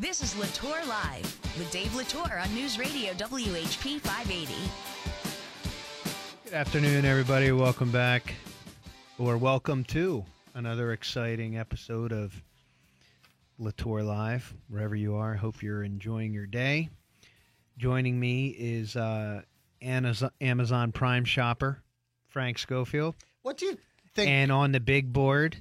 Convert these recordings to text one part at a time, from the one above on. This is La Torre Live with Dave La Torre on News Radio WHP 580. Good afternoon, everybody. Welcome back, or welcome to another exciting episode of La Torre Live. Wherever you are, hope you're enjoying your day. Joining me is Amazon Prime shopper Frank Schofield. What do you think? And on the big board,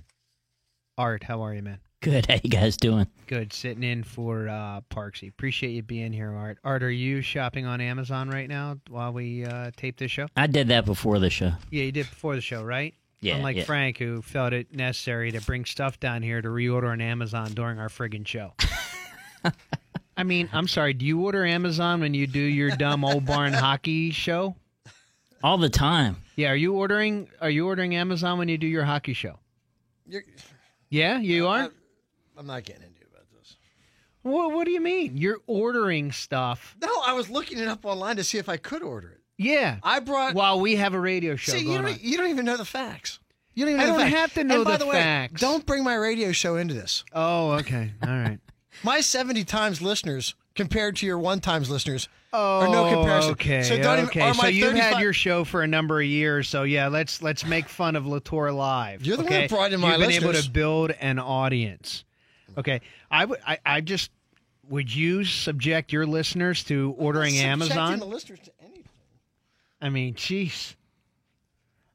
Art. How are you, man? Good. How you guys doing? Good. Sitting in for Parksy. Appreciate you being here, Art. Art, are you shopping on Amazon right now while we tape this show? I did that before the show. Yeah, you did before the show, right? Yeah. Unlike Frank, who felt it necessary to bring stuff down here to reorder on Amazon during our friggin' show. I mean, I'm sorry. Do you order Amazon when you do your dumb old barn hockey show? All the time. Yeah. Are you ordering Amazon when you do your hockey show? You are. I'm not getting into about this. Well, what do you mean? You're ordering stuff. No, I was looking it up online to see if I could order it. Yeah. I brought... While we have a radio show you don't even know the facts. You don't even know I don't have to know the facts. Don't bring my radio show into this. Oh, okay. All right. My 70 times listeners compared to your one times listeners are no comparison. Okay. So, you've had your show for a number of years, so yeah, let's make fun of La Torre Live. You're the one who brought in my listeners. You've been able to build an audience. Okay, would you subject your listeners to ordering Amazon? The listeners to anything. I mean, jeez.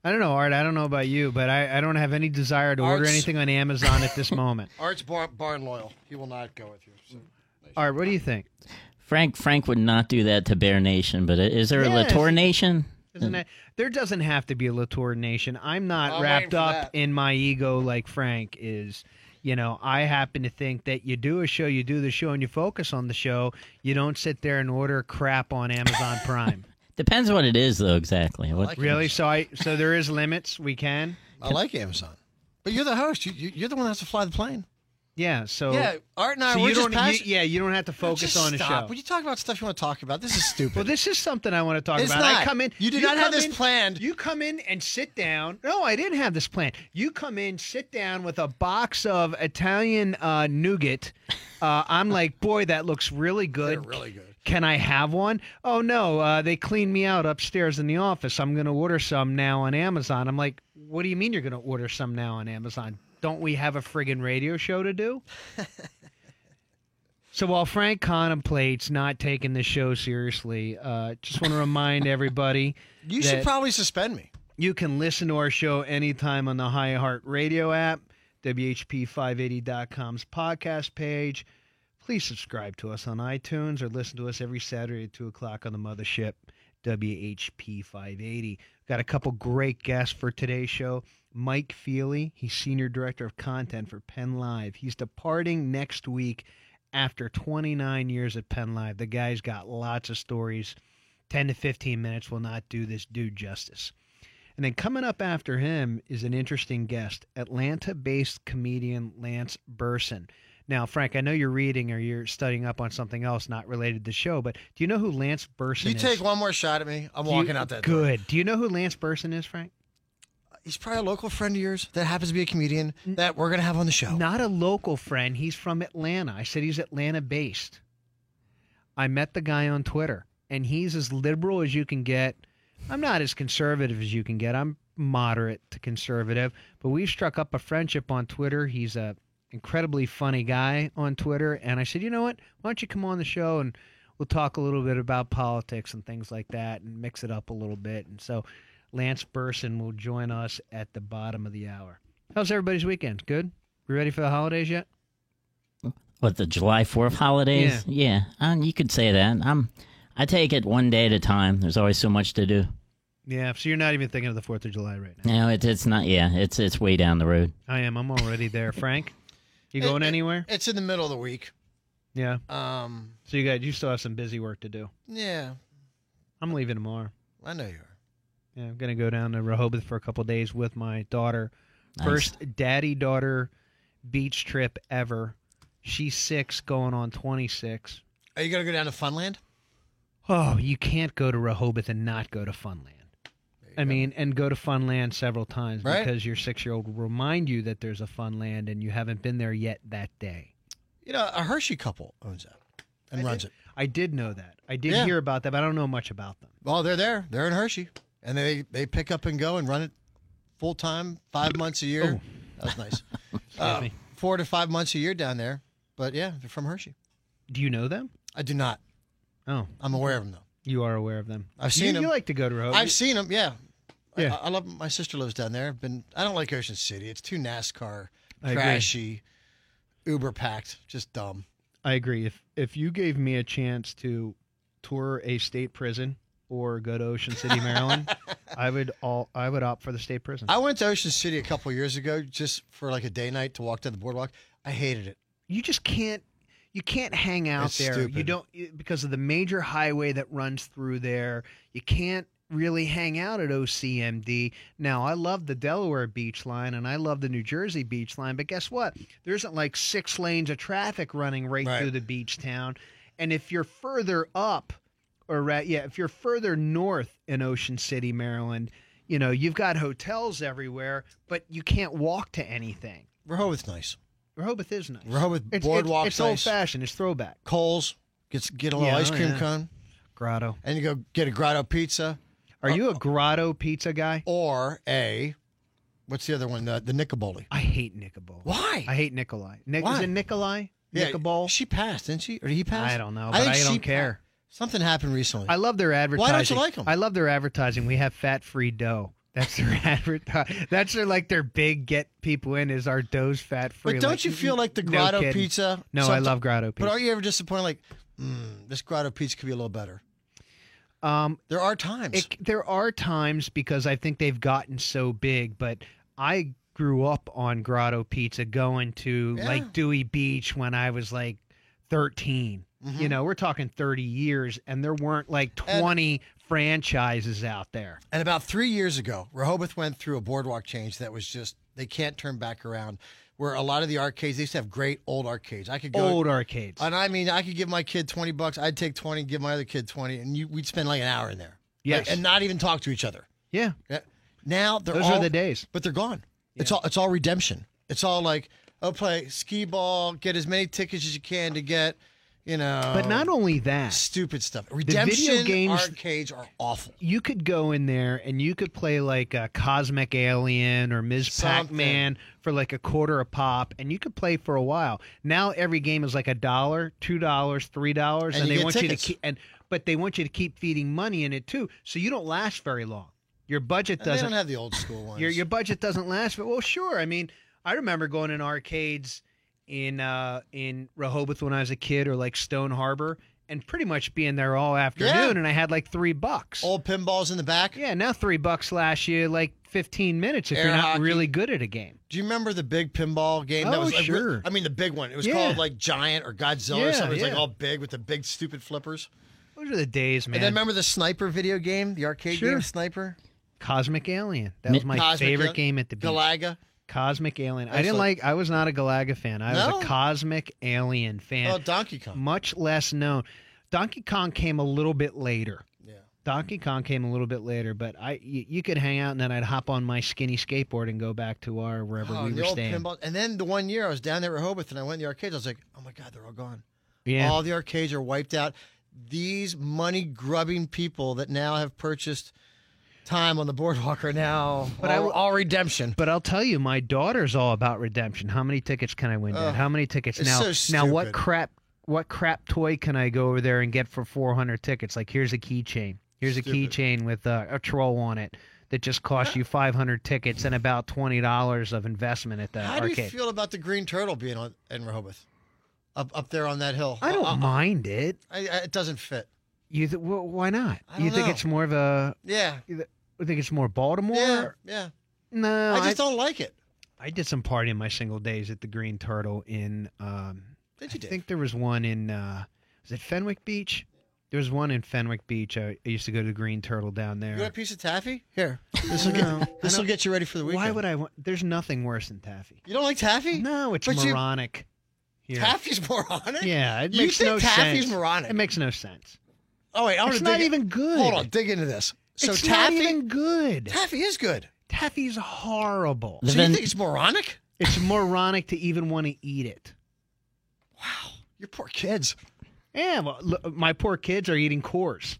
I don't know, Art. I don't know about you, but I don't have any desire to order anything on Amazon at this moment. Art's barn loyal. He will not go with you. So. Art, what do you think? Frank would not do that to Bear Nation, but is there a La Torre Nation? Isn't it? There doesn't have to be a La Torre Nation. I'm not wrapped up in my ego like Frank is. You know, I happen to think that you do the show, and you focus on the show. You don't sit there and order crap on Amazon Prime. Depends what it is, though, exactly. Really? Amazon. So there is limits. We can. I like Amazon. But you're the host. You're the one that has to fly the plane. Yeah, so... Yeah, Art and I, we're just passionate. Yeah, you don't have to focus on a show. Stop. When you talk about stuff you want to talk about, this is stupid. Well, this is something I want to talk about. Not. I come in... You did not have this planned. You come in and sit down. No, I didn't have this planned. You come in, sit down with a box of Italian nougat. I'm like, boy, that looks really good. They're really good. Can I have one? Oh, no, they cleaned me out upstairs in the office. I'm going to order some now on Amazon. I'm like, what do you mean you're going to order some now on Amazon? Don't we have a friggin' radio show to do? So while Frank contemplates not taking this show seriously, just want to remind everybody you should probably suspend me. You can listen to our show anytime on the iHeart Radio app, WHP580.com's podcast page. Please subscribe to us on iTunes or listen to us every Saturday at 2 o'clock on the mothership, WHP 580. Got a couple great guests for today's show. Mike Feely, he's Senior Director of Content for PennLive. He's departing next week after 29 years at PennLive. The guy's got lots of stories. 10 to 15 minutes will not do this dude justice. And then coming up after him is an interesting guest, Atlanta-based comedian Lance Burson. Now, Frank, I know you're reading or you're studying up on something else not related to the show, but do you know who Lance Burson is? You take one more shot at me, I'm walking out that door. Good. Do you know who Lance Burson is, Frank? He's probably a local friend of yours that happens to be a comedian that we're going to have on the show. Not a local friend. He's from Atlanta. I said he's Atlanta-based. I met the guy on Twitter, and he's as liberal as you can get. I'm not as conservative as you can get. I'm moderate to conservative, but we struck up a friendship on Twitter. He's a incredibly funny guy on Twitter, and I said, you know what, why don't you come on the show and we'll talk a little bit about politics and things like that and mix it up a little bit. And so Lance Burson will join us at the bottom of the hour. How's everybody's weekend? Good? We ready for the holidays yet? What, the July 4th holidays? Yeah, you could say that. I take it one day at a time. There's always so much to do. Yeah, so you're not even thinking of the 4th of July right now. No, it's not. Yeah, it's way down the road. I am. I'm already there. Frank? You going anywhere? It's in the middle of the week. Yeah. So you still have some busy work to do. Yeah. I'm leaving tomorrow. I know you are. Yeah, I'm gonna go down to Rehoboth for a couple of days with my daughter. Nice. First daddy-daughter beach trip ever. She's 6, going on 26. Are you gonna go down to Funland? Oh, you can't go to Rehoboth and not go to Funland. I mean, go to Funland several times, right? Because your 6-year-old will remind you that there's a Funland and you haven't been there yet that day. You know, a Hershey couple owns that and runs it. I did know that. I did hear about that, but I don't know much about them. Well, they're there. They're in Hershey. And they pick up and go and run it full time, 5 months a year. Oh. That was nice. 4 to 5 months a year down there. But, yeah, they're from Hershey. Do you know them? I do not. Oh. I'm aware of them, though. You are aware of them. I've seen them. You like to go to Rehoboth. I've seen them, yeah. Yeah. I love them. My sister lives down there. I don't like Ocean City. It's too NASCAR, trashy, uber-packed, just dumb. I agree. If you gave me a chance to tour a state prison or go to Ocean City, Maryland, I would opt for the state prison. I went to Ocean City a couple years ago just for like a day night to walk down the boardwalk. I hated it. You just can't. You can't hang out there. Stupid. You don't because of the major highway that runs through there. You can't really hang out at OCMD. Now, I love the Delaware beach line and I love the New Jersey beach line, but guess what? There isn't like 6 lanes of traffic running right through the beach town. And if you're further up if you're further north in Ocean City, Maryland, you know, you've got hotels everywhere, but you can't walk to anything. Rehoboth's nice. Rehoboth is nice. Rehoboth boardwalk's it's nice. It's old-fashioned. It's throwback. Cole's. Get a little ice cream cone. Grotto. And you go get a Grotto pizza. Are you a Grotto pizza guy? Or a, what's the other one? The Nicoboli. I hate Nicoboli. Why? I hate Nicolai. Why? Is it Nicolai? Yeah, Nicobol? She passed, didn't she? Or did he pass? I don't know, but I don't care. Something happened recently. I love their advertising. Why don't you like them? I love their advertising. We have fat-free dough. That's their advertising. That's their big get people in is our dough's fat free. But don't you feel like the Grotto pizza? No, I love Grotto pizza. But are you ever disappointed? Like, this Grotto pizza could be a little better. There are times. There are times because I think they've gotten so big. But I grew up on Grotto pizza, going to Dewey Beach when I was 13. Mm-hmm. You know, we're talking 30 years, and there weren't 20 franchises out there. And about 3 years ago, Rehoboth went through a boardwalk change that was just, they can't turn back around, where a lot of the arcades, they used to have great old arcades. I could go. Old arcades. And I mean, I could give my kid $20. I'd take 20, give my other kid 20, and we'd spend an hour in there. Yes. And not even talk to each other. Yeah. Now, those are the days. But they're gone. Yeah. It's all redemption. It's all play skee ball, get as many tickets as you can to get. You know, but not only that, stupid stuff. Redemption video games, arcades are awful. You could go in there and you could play a Cosmic Alien or Ms. Pac-Man for a quarter a pop, and you could play for a while. Now every game is $1, $2, $3, and they want tickets. You to keep. But they want you to keep feeding money in it too, so you don't last very long. Your budget doesn't. They don't have the old school ones. Your budget doesn't last. But well, sure. I mean, I remember going in arcades. In Rehoboth when I was a kid, or Stone Harbor, and pretty much being there all afternoon, and I had $3. Old pinballs in the back. Yeah, now $3 lasts you 15 minutes if you're not really good at a game. Do you remember the big pinball game? Oh, that was sure. I mean, the big one. It was called Giant or Godzilla or something. It was all big with the big stupid flippers. Those are the days, man. And then remember the Sniper video game, the arcade game, Sniper? Cosmic Alien. That was my favorite game at the beach. Galaga. Cosmic Alien. I didn't like. I was not a Galaga fan. I was a Cosmic Alien fan. Oh, Donkey Kong. Much less known. Donkey Kong came a little bit later. Yeah. Donkey Kong came a little bit later, but you could hang out, and then I'd hop on my skinny skateboard and go back to wherever we were staying. Pinball. And then the one year I was down there at Rehoboth, and I went to the arcades. I was like, oh my God, they're all gone. Yeah. All the arcades are wiped out. These money grubbing people that now have purchased time on the boardwalk are now all redemption. But I'll tell you, my daughter's all about redemption. How many tickets can I win, Dad? How many tickets now? So now what crap toy can I go over there and get for 400 tickets? Here's a keychain. Here's a keychain with a troll on it that just costs you 500 tickets and about $20 of investment at the arcade. How do you feel about the Green Turtle being in Rehoboth? Up there on that hill. I don't mind it. It doesn't fit. Why not? You think it's more of a... Yeah. You think it's more Baltimore? Yeah. No. I just don't like it. I did some party in my single days at the Green Turtle in... I think there was one in... was it Fenwick Beach? There was one in Fenwick Beach. I used to go to the Green Turtle down there. You want a piece of taffy? Here. This will get you ready for the weekend. Why would I want... There's nothing worse than taffy. You don't like taffy? No, it's moronic. Taffy's moronic? Yeah, it makes no sense. You think taffy's moronic? It makes no sense. Oh wait, it's not even good. Hold on, dig into this. So it's taffy, not even good. Taffy is good. Taffy's horrible. So you think it's moronic? It's moronic to even want to eat it. Wow. Your poor kids. Yeah, well, my poor kids are eating Coors.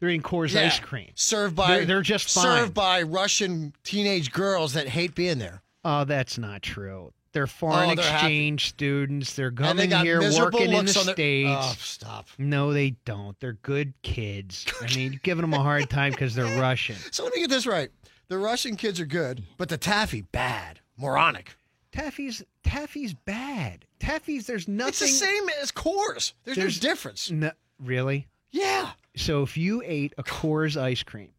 They're eating Coors ice cream. Served by they're just fine. Served by Russian teenage girls that hate being there. Oh, that's not true. They're foreign exchange students. They're coming here, working in the States. Oh, stop. No, they don't. They're good kids. I mean, you're giving them a hard time because they're Russian. So let me get this right. The Russian kids are good, but the taffy, bad. Moronic. Taffy's bad. Taffy's, there's nothing. It's the same as Coors. There's no difference. No, really? Yeah. So if you ate a Coors ice cream,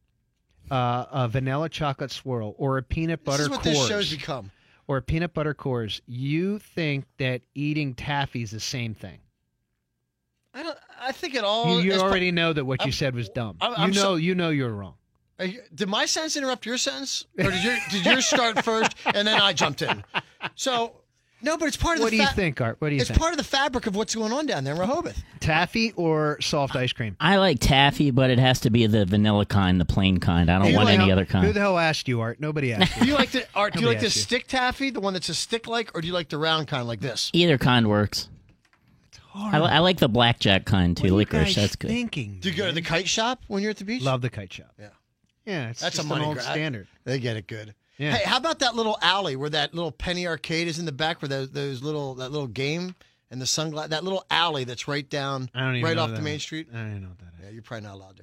a vanilla chocolate swirl, or a peanut butter Coors. This is what this show's become. Or peanut butter Coors, you think that eating taffy is the same thing? I don't. I think it all. You already know that what you said was dumb. You know you're wrong. Did my sentence interrupt your sentence, or did yours start first and then I jumped in? So no, but it's part of the. What do you think, Art? What do you think? It's part of the fabric of what's going on down there in Rehoboth. Taffy or soft ice cream? I like taffy, but it has to be the vanilla kind, the plain kind. I don't want any other kind. Who the hell asked you, Art? Nobody asked you. Do you like the stick taffy, the one that's a stick-like, or do you like the round kind like this? Either kind works. It's hard. I like the blackjack kind, too. Licorice, that's good. Thinking, do you go to the kite shop when you're at the beach? Love the kite shop. Yeah. Yeah, it's that's just an old standard. They get it good. Yeah. Hey, how about that little alley where that little penny arcade is in the back, where that little game and the sunglass? That little alley that's right down, right off the main street. I don't even know what that is. Yeah, you're probably not allowed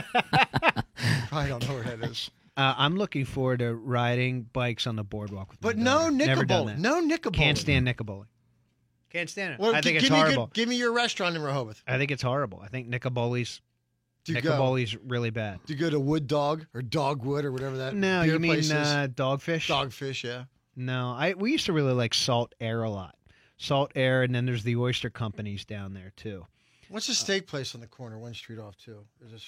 there. Probably don't know where that is. I'm looking forward to riding bikes on the boardwalk with my daughter. No Nicoboli. Can't stand Nicoboli. Can't stand it. Well, I think it's horrible. Give me your restaurant in Rehoboth. I think it's horrible. I think Nicoboli's really bad. Do you go to Wood Dog or Dogwood or whatever that? No, you mean Dogfish? Dogfish, yeah. No, we used to really like Salt Air a lot. Salt Air, and then there's the oyster companies down there too. What's the steak place on the corner, one street off too?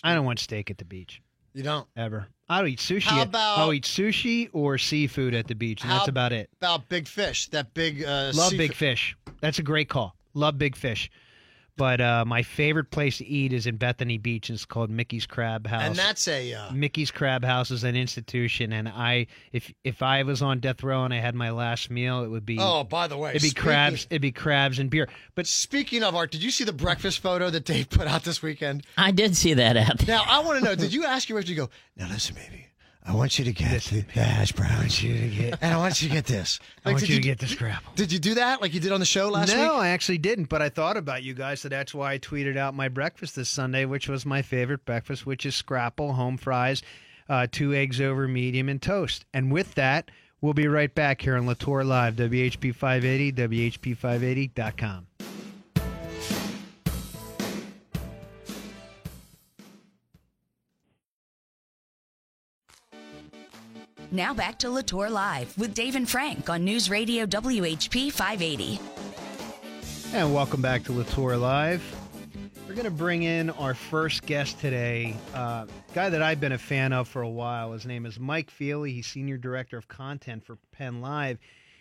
I don't want steak at the beach. You don't ever. I'll eat sushi. I'll eat sushi or seafood at the beach, and that's about it. About big fish, that big. Love big fish. That's a great call. Love big fish. But my favorite place to eat is in Bethany Beach, and it's called Mickey's Crab House. And that's a Mickey's Crab House is an institution, and if I was on death row and I had my last meal, it would be it'd be crabs and beer. But speaking of Art, did you see the breakfast photo that Dave put out this weekend? I did see that out. Now I want to know: did you ask your wife to go? Now listen, baby. I want you to get the hash brown. I want you to get, and I want you to get this. I want you to get the scrapple. Did you do that like you did on the show last week? No, I actually didn't, but I thought about you guys, so that's why I tweeted out my breakfast this Sunday, which was my favorite breakfast, which is scrapple, home fries, 2 eggs over medium, and toast. And with that, we'll be right back here on La Torre Live, WHP 580, WHP580.com. Now back to La Torre Live with Dave and Frank on News Radio WHP 580. And welcome back to La Torre Live. We're going to bring in our first guest today, guy that I've been a fan of for a while. His name is Mike Feely. He's Senior Director of Content for PennLive.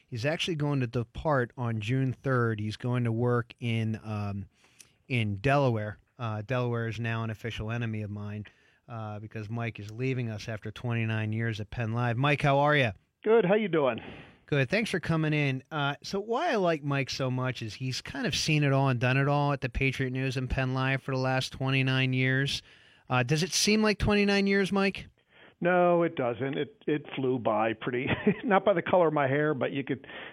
He's actually going to depart on June 3rd. He's going to work in Delaware. Delaware is now an official enemy of mine. Because Mike is leaving us after 29 years at PennLive. Mike, how are you? Good. How you doing? Good. Thanks for coming in. So why I like Mike so much is he's kind of seen it all and done it all at the Patriot News and PennLive for the last 29 years. Does it seem like 29 years, Mike? No, it doesn't. It flew by pretty, not by the color of my hair, but it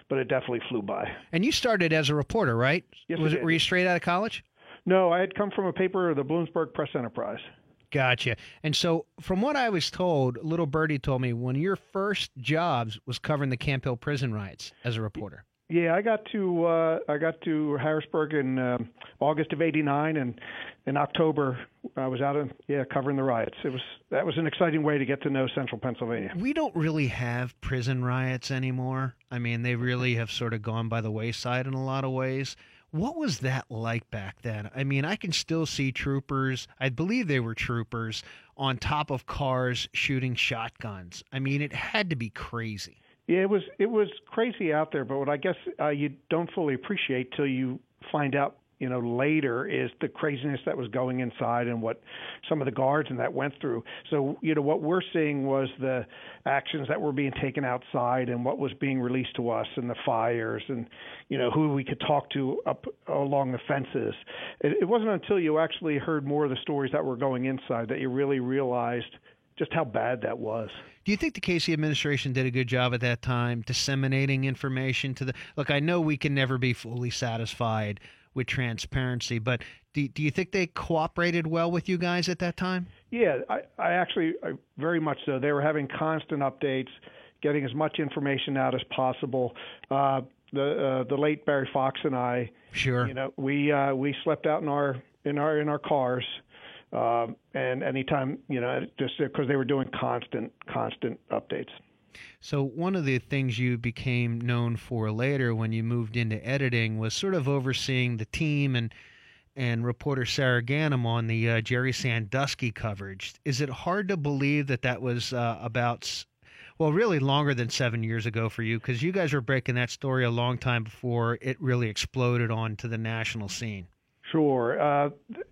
definitely flew by. And you started as a reporter, right? Yes, I did. Were you straight out of college? No, I had come from a paper, the Bloomsburg Press Enterprise. Gotcha. And so from what I was told, Little Birdie told me one of your first jobs was covering the Camp Hill prison riots as a reporter. Yeah, I got to Harrisburg in August of '89, and in October I was out covering the riots. That was an exciting way to get to know Central Pennsylvania. We don't really have prison riots anymore. I mean, they really have sort of gone by the wayside in a lot of ways. What was that like back then? I mean, I can still see troopers, I believe they were troopers, on top of cars shooting shotguns. I mean, it had to be crazy. Yeah, it was crazy out there, but what I guess you don't fully appreciate till you find out you know, later is the craziness that was going inside and what some of the guards and that went through. So, you know, what we're seeing was the actions that were being taken outside and what was being released to us and the fires and, you know, who we could talk to up along the fences. It wasn't until you actually heard more of the stories that were going inside that you really realized just how bad that was. Do you think the Casey administration did a good job at that time disseminating information to the – look, I know we can never be fully satisfied with transparency, but do you think they cooperated well with you guys at that time? Yeah, I very much so. They were having constant updates, getting as much information out as possible. The late Barry Fox and I, sure, you know, we slept out in our cars. And anytime, you know, just because they were doing constant updates. So one of the things you became known for later when you moved into editing was sort of overseeing the team and reporter Sara Ganim on the Jerry Sandusky coverage. Is it hard to believe that was about, well, really longer than 7 years ago for you, because you guys were breaking that story a long time before it really exploded onto the national scene? Sure.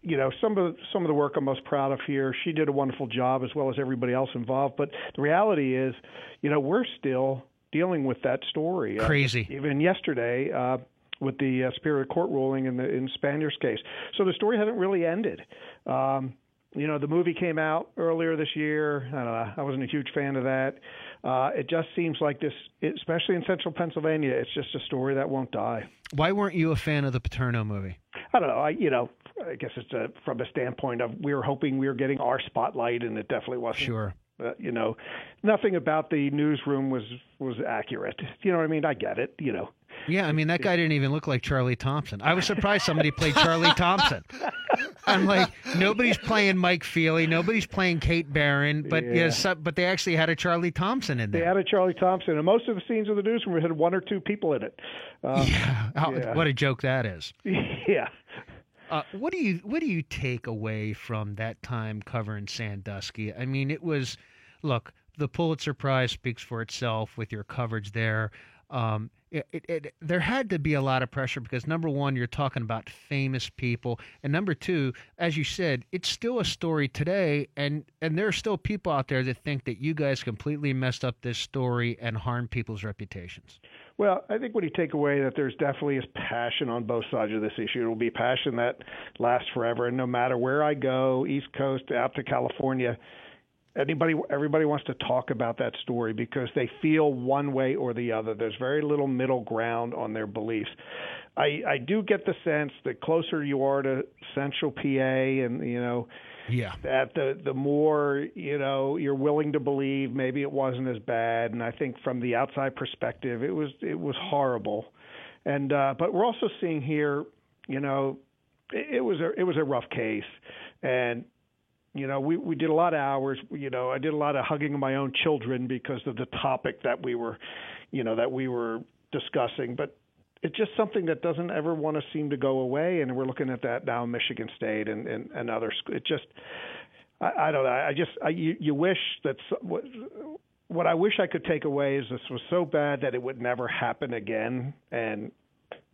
You know, some of the work I'm most proud of here, she did a wonderful job as well as everybody else involved. But the reality is, you know, we're still dealing with that story. Crazy. Even yesterday with the Superior Court ruling in Spanier's case. So the story hasn't really ended. You know, the movie came out earlier this year. I wasn't a huge fan of that. It just seems like this, especially in central Pennsylvania, it's just a story that won't die. Why weren't you a fan of the Paterno movie? I don't know. I guess it's from a standpoint of we were hoping we were getting our spotlight, and it definitely wasn't. Sure. You know, nothing about the newsroom was accurate. You know what I mean? I get it, you know. Yeah, I mean, that guy didn't even look like Charlie Thompson. I was surprised somebody played Charlie Thompson. I'm like, nobody's playing Mike Feely, nobody's playing Kate Barron, but but they actually had a Charlie Thompson in there. They had a Charlie Thompson, and most of the scenes of the newsroom had one or two people in it. What a joke that is. Yeah. What do you take away from that time covering Sandusky? I mean, it was, look, the Pulitzer Prize speaks for itself with your coverage there. There had to be a lot of pressure because, number one, you're talking about famous people. And number two, as you said, it's still a story today. And there are still people out there that think that you guys completely messed up this story and harmed people's reputations. Well, I think when you take away that there's definitely a passion on both sides of this issue. It will be passion that lasts forever. And no matter where I go, East Coast, out to California, everybody wants to talk about that story because they feel one way or the other. There's very little middle ground on their beliefs. I do get the sense that closer you are to Central PA and, you know, that the more, you know, you're willing to believe maybe it wasn't as bad. And I think from the outside perspective, it was horrible. And but we're also seeing here, you know, it was a rough case. And you know, we did a lot of hours. You know, I did a lot of hugging of my own children because of the topic that we were discussing. But it's just something that doesn't ever want to seem to go away, and we're looking at that now in Michigan State and other schools. It just, I don't know. You wish that what I wish I could take away is this was so bad that it would never happen again, and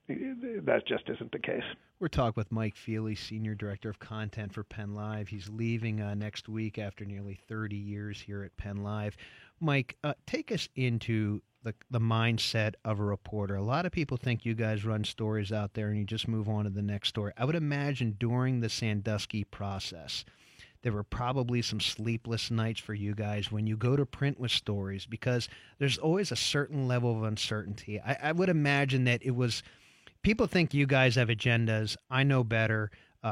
that just isn't the case. We're talking with Mike Feely, Senior Director of Content for PennLive. He's leaving next week after nearly 30 years here at PennLive. Mike, take us into the mindset of a reporter. A lot of people think you guys run stories out there and you just move on to the next story. I would imagine during the Sandusky process, there were probably some sleepless nights for you guys when you go to print with stories because there's always a certain level of uncertainty. I would imagine that it was... People think you guys have agendas. I know better,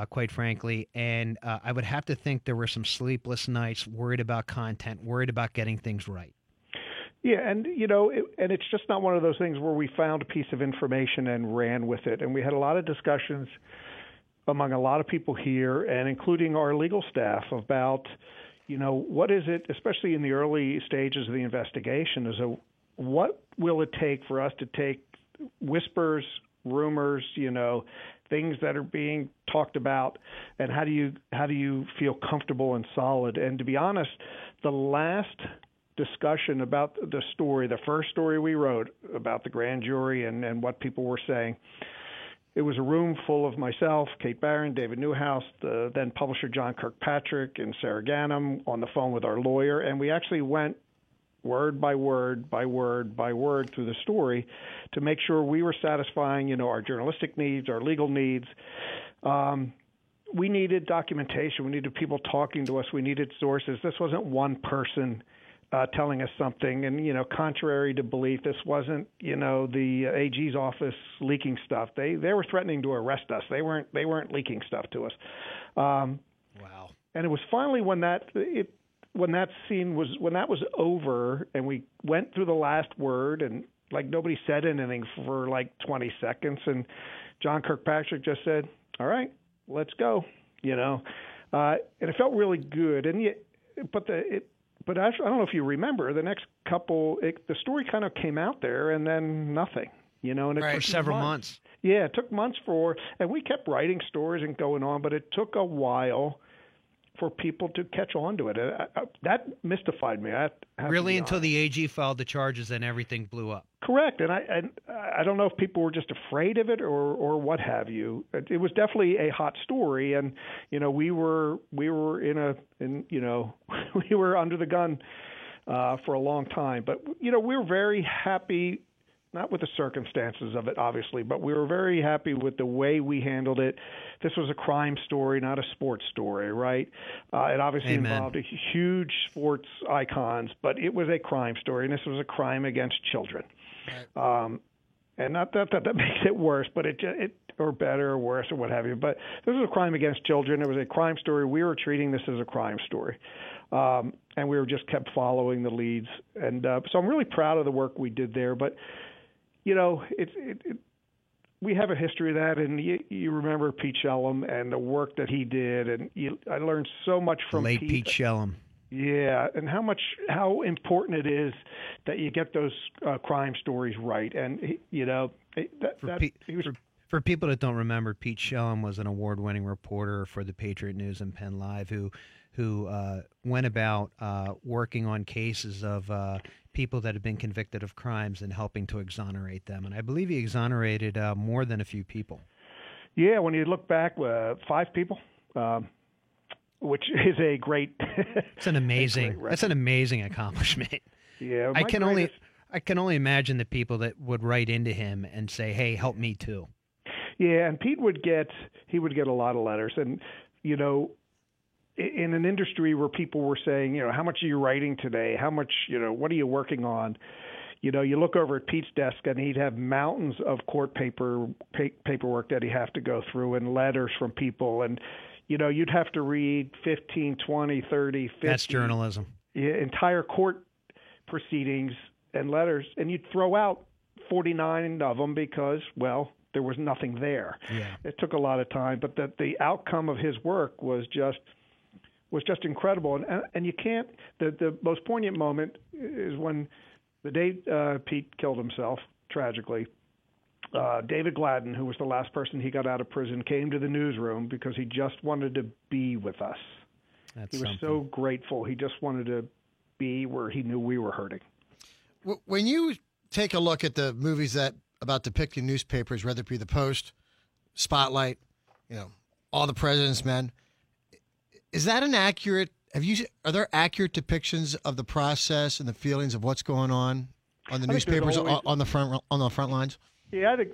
quite frankly, and I would have to think there were some sleepless nights worried about content, worried about getting things right. Yeah, and you know, and it's just not one of those things where we found a piece of information and ran with it. And we had a lot of discussions among a lot of people here, and including our legal staff, about, you know, what is it, especially in the early stages of the investigation, what will it take for us to take whispers, rumors, you know, things that are being talked about, and how do you feel comfortable and solid? And to be honest, the last discussion about the story, the first story we wrote about the grand jury and what people were saying, It was a room full of myself, Kate Barron, David Newhouse, the then publisher John Kirkpatrick, and Sara Ganim on the phone with our lawyer. And we actually went word by word by word by word through the story to make sure we were satisfying, our journalistic needs, our legal needs. We needed documentation. We needed people talking to us. We needed sources. This wasn't one person telling us something. And, contrary to belief, this wasn't, the AG's office leaking stuff. They were threatening to arrest us. They weren't leaking stuff to us. Wow. And it was finally when that was over and we went through the last word and nobody said anything for 20 seconds. And John Kirkpatrick just said, all right, let's go, and it felt really good. And yet, but actually, I don't know if you remember the next couple, the story kind of came out there and then nothing, and it took several months. Yeah. It took months and we kept writing stories and going on, but it took a while for people to catch on to it. That mystified me. Really, until the AG filed the charges and everything blew up. Correct. And I don't know if people were just afraid of it or what have you. It was definitely a hot story. And, we were we were under the gun for a long time. But, we were very happy, not with the circumstances of it, obviously, but we were very happy with the way we handled it. This was a crime story, not a sports story, right? It obviously involved huge sports icons, but it was a crime story, and this was a crime against children. Right. And not that makes it worse, but it or better or worse or what have you. But this was a crime against children. It was a crime story. We were treating this as a crime story. And we were just kept following the leads. And so I'm really proud of the work we did there. But we have a history of that, and you remember Pete Shellum and the work that he did, and I learned so much from late Pete Shellum. Yeah, and how important it is that you get those crime stories right, and for people that don't remember, Pete Shellum was an award-winning reporter for the Patriot News and PennLive who went about working on cases of people that had been convicted of crimes and helping to exonerate them. And I believe he exonerated more than a few people. Yeah, when you look back, 5 people, which is a great... that's an amazing accomplishment. Yeah, I can only imagine the people that would write into him and say, hey, help me too. Yeah, and Pete would get a lot of letters. And, in an industry where people were saying, how much are you writing today? How much, what are you working on? You look over at Pete's desk and he'd have mountains of court paperwork that he'd have to go through and letters from people. And, you'd have to read 15, 20, 30, 50. That's journalism. Entire court proceedings and letters. And you'd throw out 49 of them because, well, there was nothing there. Yeah. It took a lot of time. But the outcome of his work was just incredible. And you can't – the most poignant moment is when the day Pete killed himself, tragically, David Gladden, who was the last person he got out of prison, came to the newsroom because he just wanted to be with us. That's he was something. So grateful. He just wanted to be where he knew we were hurting. When you take a look at the movies that about depicting newspapers, whether it be The Post, Spotlight, All the President's Men, is that an accurate? Are there accurate depictions of the process and the feelings of what's going on the newspapers on the front lines? Yeah, I think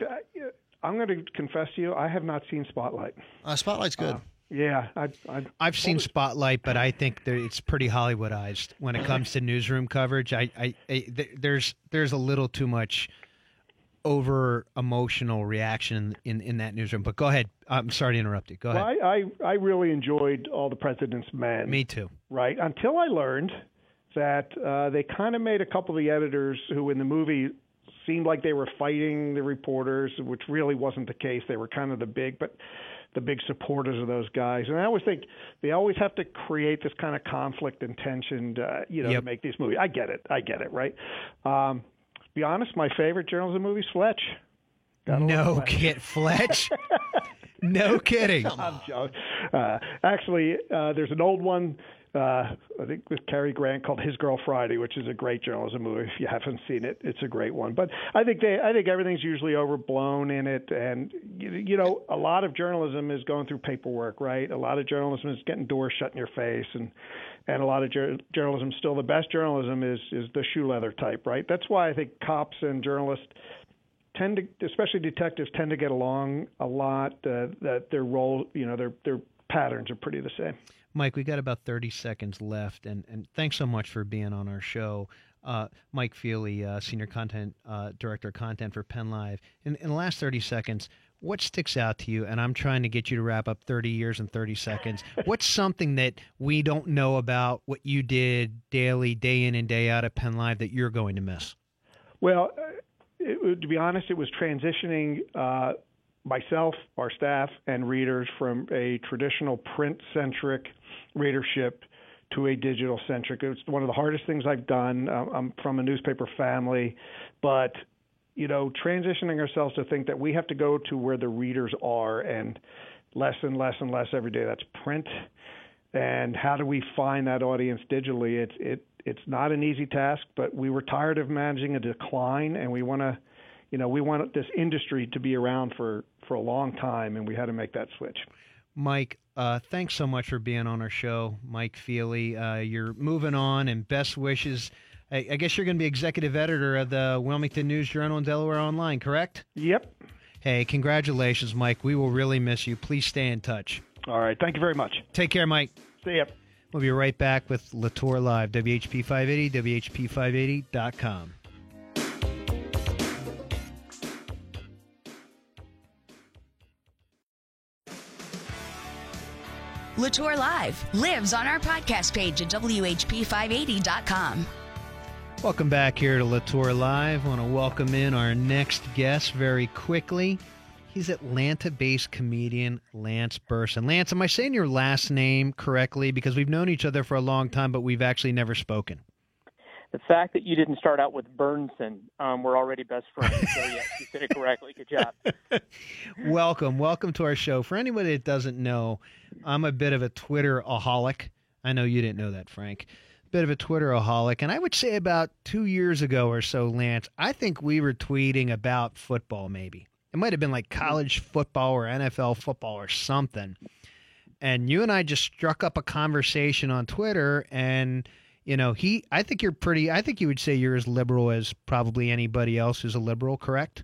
I'm going to confess to you, I have not seen Spotlight. Spotlight's good. Yeah, I've seen Spotlight, but I think it's pretty Hollywoodized when it comes to newsroom coverage. There's a little too much over emotional reaction in that newsroom. But go ahead. I'm sorry to interrupt you. Go ahead. I really enjoyed All the President's Men. Me too. Right. Until I learned that they kind of made a couple of the editors who in the movie seemed like they were fighting the reporters, which really wasn't the case. They were kind of the big supporters of those guys. And I always think they always have to create this kind of conflict and tension to make these movies. I get it. Right. Be honest, my favorite journalism movie is Fletch. No, Fletch. No kidding. I'm joking. Actually, there's an old one, I think with Cary Grant, called His Girl Friday, which is a great journalism movie. If you haven't seen it, it's a great one. But I think everything's usually overblown in it, and you know, a lot of journalism is going through paperwork, right? A lot of journalism is getting doors shut in your face, and a lot of journalism, still the best journalism is the shoe leather type, right? That's why I think cops and journalists tend to, especially detectives, tend to get along a lot. That their role, you know, their patterns are pretty the same. Mike, we got about 30 seconds left, and thanks so much for being on our show. Mike Feely, Senior Content Director of Content for PennLive. In the last 30 seconds, what sticks out to you? And I'm trying to get you to wrap up 30 years in 30 seconds. What's something that we don't know about what you did daily, day in and day out at PennLive that you're going to miss? Well, to be honest, it was transitioning myself, our staff, and readers from a traditional print-centric readership to a digital-centric. It's one of the hardest things I've done. I'm from a newspaper family, but you know, transitioning ourselves to think that we have to go to where the readers are, and less every day. That's print. And how do we find that audience digitally? It's not an easy task, but we were tired of managing a decline, and we want this industry to be around for a long time, and we had to make that switch. Mike, thanks so much for being on our show. Mike Feely, you're moving on, and best wishes. I guess you're going to be executive editor of the Wilmington News Journal and Delaware Online, correct? Yep. Hey, congratulations, Mike. We will really miss you. Please stay in touch. All right. Thank you very much. Take care, Mike. See ya. We'll be right back with La Torre Live, WHP 580, WHP580.com. La Torre Live lives on our podcast page at WHP580.com. Welcome back here to La Torre Live. I want to welcome in our next guest very quickly. He's Atlanta-based comedian Lance Burson. Lance, am I saying your last name correctly? Because we've known each other for a long time, but we've actually never spoken. The fact that you didn't start out with Burnson, we're already best friends. So, yes, you said it correctly. Good job. Welcome to our show. For anybody that doesn't know, I'm a bit of a Twitter-aholic. I know you didn't know that, Frank. Bit of a Twitter-aholic. And I would say about 2 years ago or so, Lance, I think we were tweeting about football maybe. It might have been like college football or NFL football or something. And you and I just struck up a conversation on Twitter, and you know, I think you would say you're as liberal as probably anybody else who's a liberal, correct?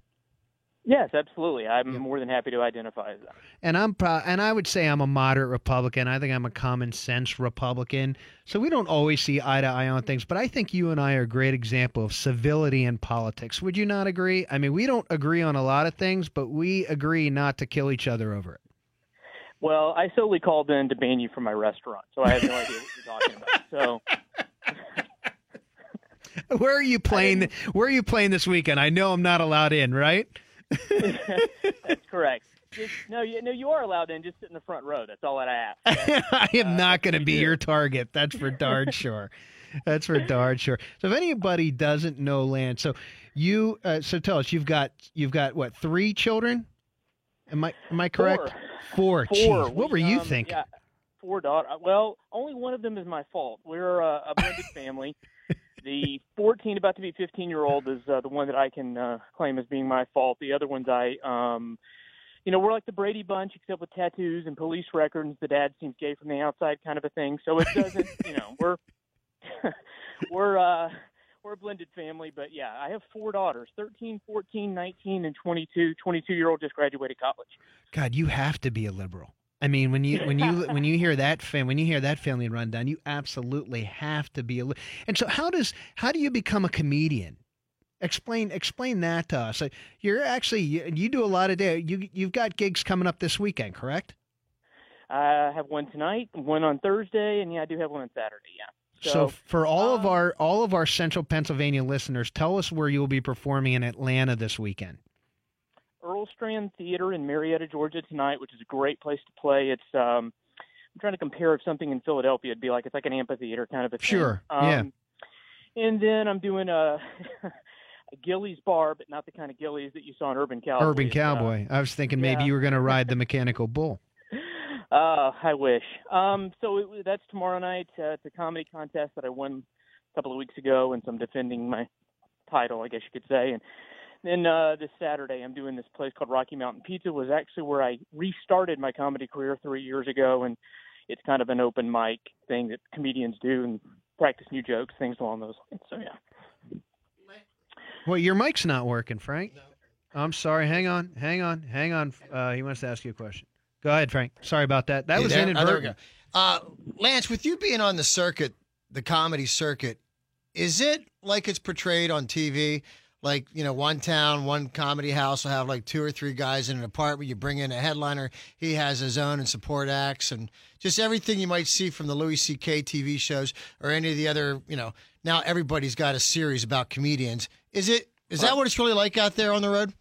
Yes, absolutely. I'm more than happy to identify as that. And I would say I'm a moderate Republican. I think I'm a common sense Republican. So we don't always see eye to eye on things, but I think you and I are a great example of civility in politics. Would you not agree? I mean, we don't agree on a lot of things, but we agree not to kill each other over it. Well, I solely called in to ban you from my restaurant, so I have no idea what you're talking about. So. Where are you playing this weekend? I know I'm not allowed in, right? That's correct. You are allowed in. Just sit in the front row. That's all that I ask. I am not going to be your target. That's for darn sure. So if anybody doesn't know Lance, so you, so tell us, you've got what, 3 children? Am I correct? 4. Jeez, what were you thinking? Yeah, 4 daughters. Well, only one of them is my fault. We're a blended family. The 14, about to be 15-year-old is the one that I can claim as being my fault. The other ones we're like the Brady Bunch, except with tattoos and police records. The dad seems gay from the outside, kind of a thing. So it doesn't, we're a blended family. But yeah, I have 4 daughters, 13, 14, 19, and 22. 22-year-old just graduated college. God, you have to be a liberal. I mean, when you hear that family rundown, you absolutely have to be a. And so, how do you become a comedian? Explain that to us. You're actually you do a lot of day. You've got gigs coming up this weekend, correct? I have one tonight, one on Thursday, and I do have one on Saturday. Yeah. So for all of our Central Pennsylvania listeners, tell us where you'll be performing in Atlanta this weekend. Earl Strand Theater in Marietta, Georgia tonight, which is a great place to play. It's I'm trying to compare if something in Philadelphia would be like. It's like an amphitheater kind of a thing. Sure, yeah. And then I'm doing a Gillies bar, but not the kind of Gillies that you saw in Urban Cowboy. I was thinking maybe you were going to ride the mechanical bull. I wish. So that's tomorrow night. It's a comedy contest that I won a couple of weeks ago, and so I'm defending my title, I guess you could say. And then this Saturday, I'm doing this place called Rocky Mountain Pizza, was actually where I restarted my comedy career 3 years ago, and it's kind of an open mic thing that comedians do and practice new jokes, things along those lines. So, yeah. Well, your mic's not working, Frank. No. I'm sorry. Hang on. He wants to ask you a question. Go ahead, Frank. Sorry about that. That was inadvertent. There we go. Lance, with you being on the circuit, the comedy circuit, is it like it's portrayed on TV? Like, you know, one town, one comedy house will have like two or three guys in an apartment. You bring in a headliner. He has his own and support acts and just everything you might see from the Louis C.K. TV shows or any of the other, you know, now everybody's got a series about comedians. Is that what it's really like out there on the road?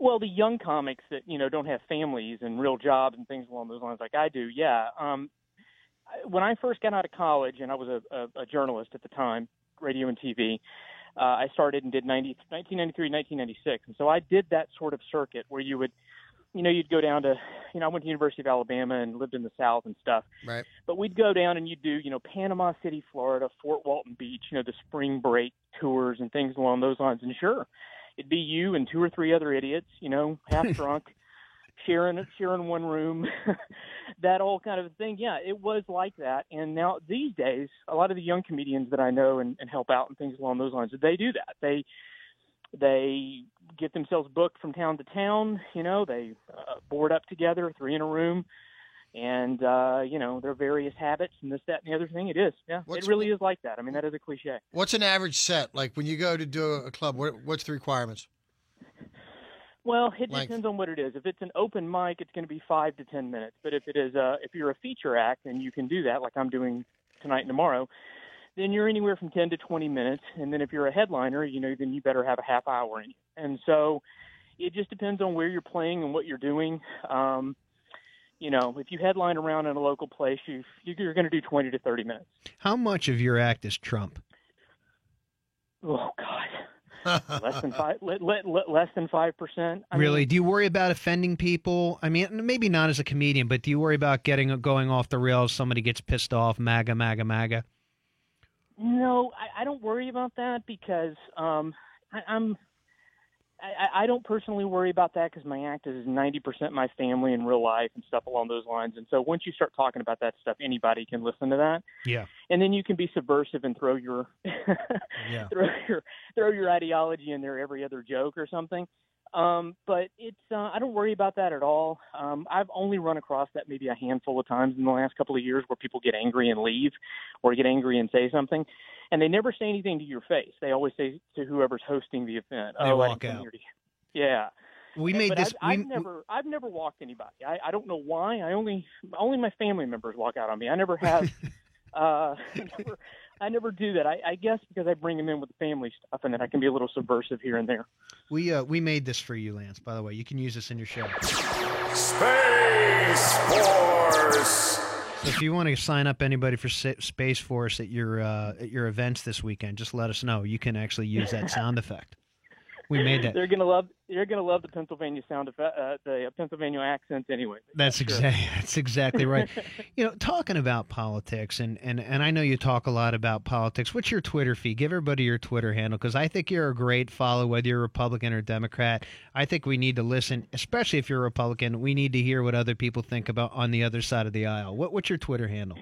Well, the young comics that, you know, don't have families and real jobs and things along those lines like I do, yeah. When I first got out of college, and I was a journalist at the time, radio and TV, I started and did 1993, 1996. And so I did that sort of circuit where you would, you know, you'd go down to, you know, I went to the University of Alabama and lived in the South and stuff. Right. But we'd go down and you'd do, you know, Panama City, Florida, Fort Walton Beach, you know, the spring break tours and things along those lines. And sure, it'd be you and two or three other idiots, you know, half drunk, sharing one room, that whole kind of thing. Yeah, it was like that. And now these days, a lot of the young comedians that I know and help out and things along those lines, they do that. They get themselves booked from town to town. You know, they board up together, three in a room, and, you know, their various habits and this, that, and the other thing. It is. Yeah, it really is like that. I mean, that is a cliche. What's an average set? Like when you go to do a club, what's the requirements? Well, it depends on what it is. If it's an open mic, it's going to be 5 to 10 minutes. But if it is, if you're a feature act and you can do that, like I'm doing tonight and tomorrow, then you're anywhere from 10 to 20 minutes. And then if you're a headliner, you know, then you better have a half hour in you. And so it just depends on where you're playing and what you're doing. You know, if you headline around in a local place, you're going to do 20 to 30 minutes. How much of your act is Trump? Oh, God. less than 5%. Really? Do you worry about offending people? I mean, maybe not as a comedian, but do you worry about going off the rails, somebody gets pissed off, MAGA, MAGA, MAGA? No, I don't worry about that because I don't personally worry about that because my act is 90% my family and real life and stuff along those lines. And so once you start talking about that stuff, anybody can listen to that. Yeah. And then you can be subversive and throw your yeah. throw your ideology in there every other joke or something. But it's I don't worry about that at all. I've only run across that maybe a handful of times in the last couple of years where people get angry and leave or get angry and say something. And they never say anything to your face. They always say to whoever's hosting the event, they walk out. Yeah. I've never walked anybody. I don't know why. Only my family members walk out on me. I never have. I never do that. I guess because I bring them in with the family stuff, and then I can be a little subversive here and there. We made this for you, Lance, by the way. You can use this in your show. Space Force! So if you want to sign up anybody for Space Force at your events this weekend, just let us know. You can actually use that sound effect. We made that. You're gonna love the Pennsylvania sound effect, the Pennsylvania accents anyway. That's exactly right. You know, talking about politics, and I know you talk a lot about politics. What's your Twitter feed? Give everybody your Twitter handle because I think you're a great follow, whether you're Republican or Democrat. I think we need to listen, especially if you're a Republican. We need to hear what other people think about on the other side of the aisle. What's your Twitter handle?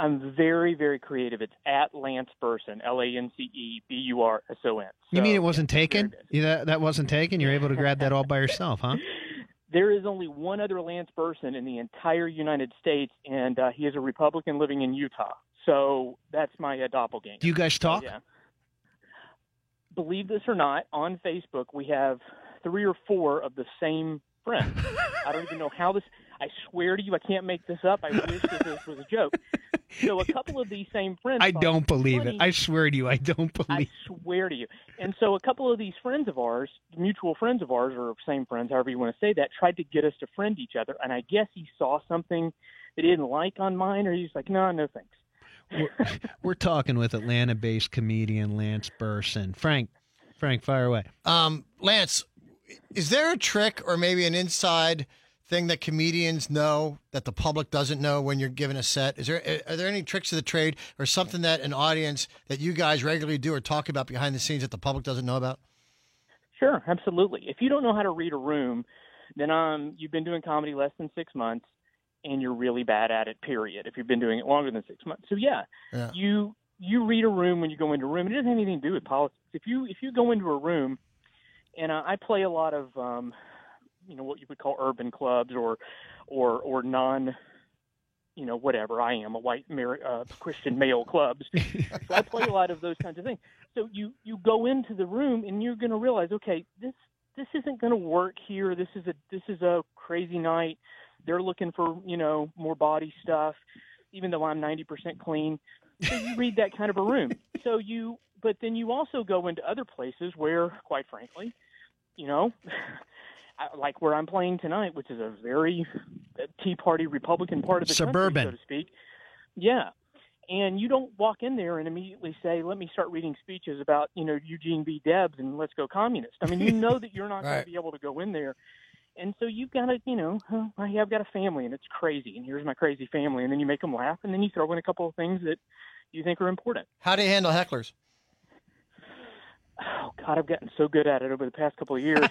I'm very, very creative. It's at Lance Burson, LanceBurson. So, you mean it wasn't taken? That wasn't taken? You're able to grab that all by yourself, huh? There is only one other Lance Burson in the entire United States, and he is a Republican living in Utah. So that's my doppelganger. Do you guys talk? Yeah. Believe this or not, on Facebook, we have 3 or 4 of the same friends. I don't even know how this... I swear to you, I can't make this up. I wish that this was a joke. So a couple of these same friends... I don't believe it. I swear to you, I don't believe it. I swear to you. And so a couple of these friends of ours, mutual friends of ours, or same friends, however you want to say that, tried to get us to friend each other. And I guess he saw something that he didn't like on mine, or he's like, no thanks. We're talking with Atlanta-based comedian Lance Burson. Frank, fire away. Lance, is there a trick or maybe an inside... thing that comedians know that the public doesn't know when you're giving a set? Are there any tricks of the trade or something that an audience that you guys regularly do or talk about behind the scenes that the public doesn't know about? Sure, absolutely. If you don't know how to read a room, then you've been doing comedy less than 6 months, and you're really bad at it, period, if you've been doing it longer than 6 months. So, yeah. You read a room when you go into a room. It doesn't have anything to do with politics. If you go into a room, and I play a lot of, what you would call urban clubs or non, whatever I am, a white Christian male clubs. So I play a lot of those kinds of things. So you go into the room and you're going to realize, okay, this isn't going to work here. This is a crazy night. They're looking for, more body stuff, even though I'm 90% clean. So you read that kind of a room. But then you also go into other places where, quite frankly, like where I'm playing tonight, which is a very Tea Party Republican part of the suburban country, so to speak. Yeah. And you don't walk in there and immediately say, let me start reading speeches about, Eugene B. Debs and let's go communist. I mean, you know that you're not going to be able to go in there. And so you've got to, I've got a family and it's crazy. And here's my crazy family. And then you make them laugh. And then you throw in a couple of things that you think are important. How do you handle hecklers? Oh, God, I've gotten so good at it over the past couple of years.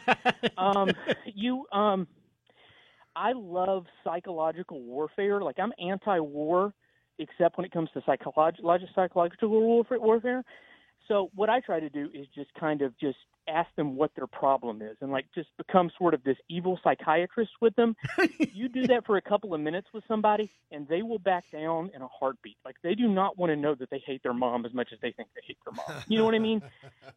I love psychological warfare. Like, I'm anti-war, except when it comes to psychological warfare. So what I try to do is just kind of just ask them what their problem is and, just become sort of this evil psychiatrist with them. You do that for a couple of minutes with somebody, and they will back down in a heartbeat. Like, they do not want to know that they hate their mom as much as they think they hate their mom. You know what I mean?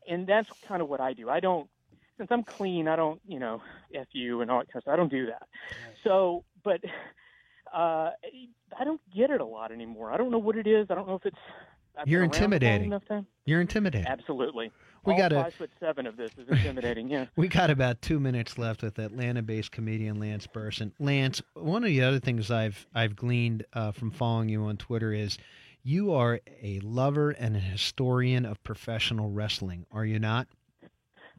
And that's kind of what I do. I don't – since I'm clean, I don't, F you and all that kind of stuff. I don't do that. So – but I don't get it a lot anymore. I don't know what it is. I don't know if it's – you're intimidating. You're intimidating. Absolutely. We got 5'7" of this is intimidating. Yeah. We got about 2 minutes left with Atlanta-based comedian Lance Burson. Lance, one of the other things I've gleaned from following you on Twitter is you are a lover and a historian of professional wrestling. Are you not?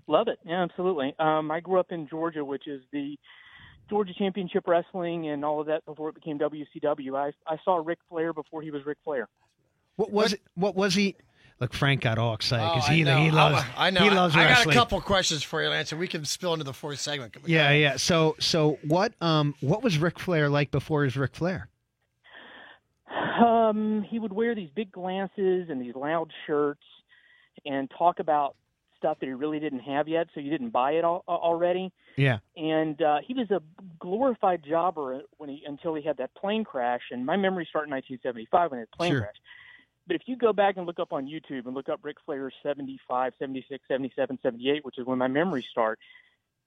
Love it. Yeah, absolutely. I grew up in Georgia, which is the Georgia Championship Wrestling and all of that before it became WCW. I saw Ric Flair before he was Ric Flair. What was he? Look, Frank got all excited because he loves wrestling. I got a couple questions for you, Lance, and we can spill into the fourth segment. Yeah. So what was Ric Flair like before he was Ric Flair? He would wear these big glasses and these loud shirts and talk about stuff that he really didn't have yet, so you didn't buy it already. Yeah. And he was a glorified jobber until he had that plane crash, and my memory started in 1975 when it plane crash. But if you go back and look up on YouTube and look up Ric Flair's 75, 76, 77, 78, which is when my memories start,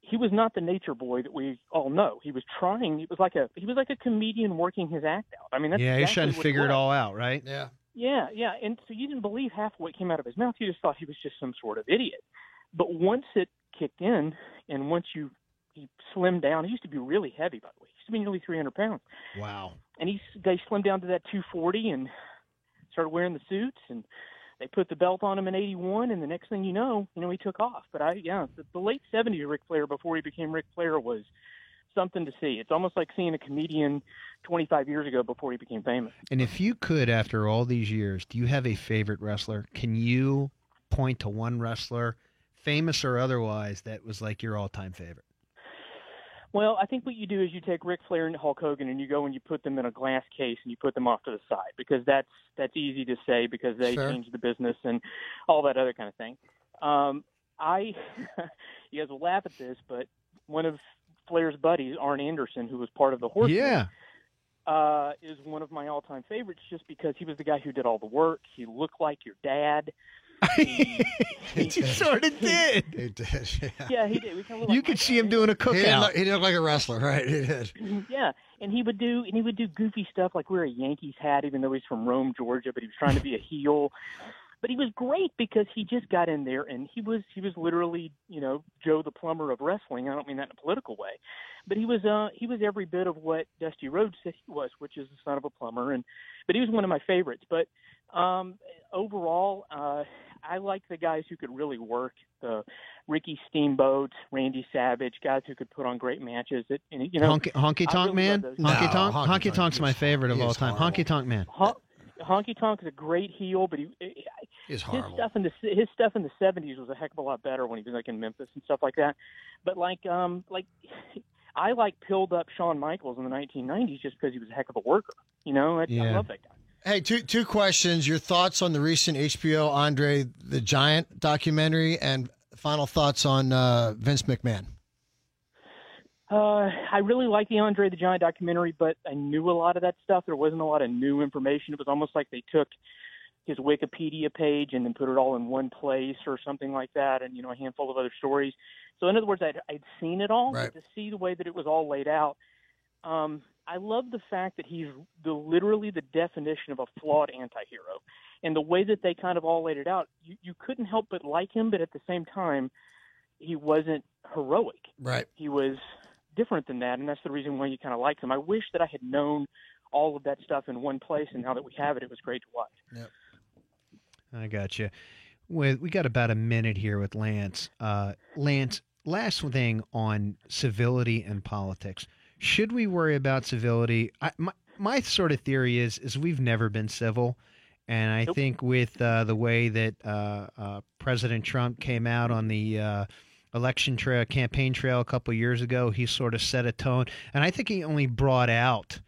he was not the nature boy that we all know. He was trying. He was like a comedian working his act out. I mean, that's exactly he was trying to figure it all out, right? Yeah. And so you didn't believe half of what came out of his mouth. You just thought he was just some sort of idiot. But once it kicked in, and once he slimmed down, he used to be really heavy, by the way. He used to be nearly 300 pounds. Wow. And they slimmed down to that 240 and started wearing the suits, and they put the belt on him in 81, and the next thing you know, he took off. But the late 70s Ric Flair, before he became Ric Flair, was something to see. It's almost like seeing a comedian 25 years ago before he became famous. And if you could, after all these years, do you have a favorite wrestler? Can you point to one wrestler, famous or otherwise, that was like your all-time favorite? Well, I think what you do is you take Ric Flair and Hulk Hogan and you go and you put them in a glass case and you put them off to the side, because that's easy to say because they changed the business and all that other kind of thing. You guys will laugh at this, but one of Flair's buddies, Arn Anderson, who was part of the Horsemen, is one of my all-time favorites just because he was the guy who did all the work. He looked like your dad. He sort of did. Yeah, he did. You could see him doing a cookout. He looked like a wrestler, right? He did. Yeah, and he would do goofy stuff like wear a Yankees hat, even though he's from Rome, Georgia, but he was trying to be a heel. But he was great because he just got in there and he was literally, Joe the Plumber of wrestling. I don't mean that in a political way, but he was every bit of what Dusty Rhodes said he was, which is the son of a plumber. But he was one of my favorites. But overall, I like the guys who could really work, the Ricky Steamboat, Randy Savage, guys who could put on great matches. Honky Tonk Man? Honky Tonk's my favorite of all time. Horrible. Honky Tonk Man. Honky Tonk is a great heel, but his stuff in the 70s was a heck of a lot better when he was like in Memphis and stuff like that. But I pilled up Shawn Michaels in the 1990s just because he was a heck of a worker. I love that guy. Hey, two questions. Your thoughts on the recent HBO Andre the Giant documentary, and final thoughts on Vince McMahon. I really like the Andre the Giant documentary, but I knew a lot of that stuff. There wasn't a lot of new information. It was almost like they took his Wikipedia page and then put it all in one place or something like that, and a handful of other stories. So in other words, I'd seen it all, right. But to see the way that it was all laid out, I love the fact that he's literally the definition of a flawed antihero. And the way that they kind of all laid it out, you couldn't help but like him, but at the same time, he wasn't heroic. Right. He was different than that, and that's the reason why you kind of like him. I wish that I had known all of that stuff in one place, and now that we have it, it was great to watch. Yep. I got you. We got about a minute here with Lance. Lance, last thing on civility and politics. Should we worry about civility? My sort of theory is we've never been civil. And I think with the way that President Trump came out on the election trail, campaign trail a couple of years ago, he sort of set a tone. And I think he only brought out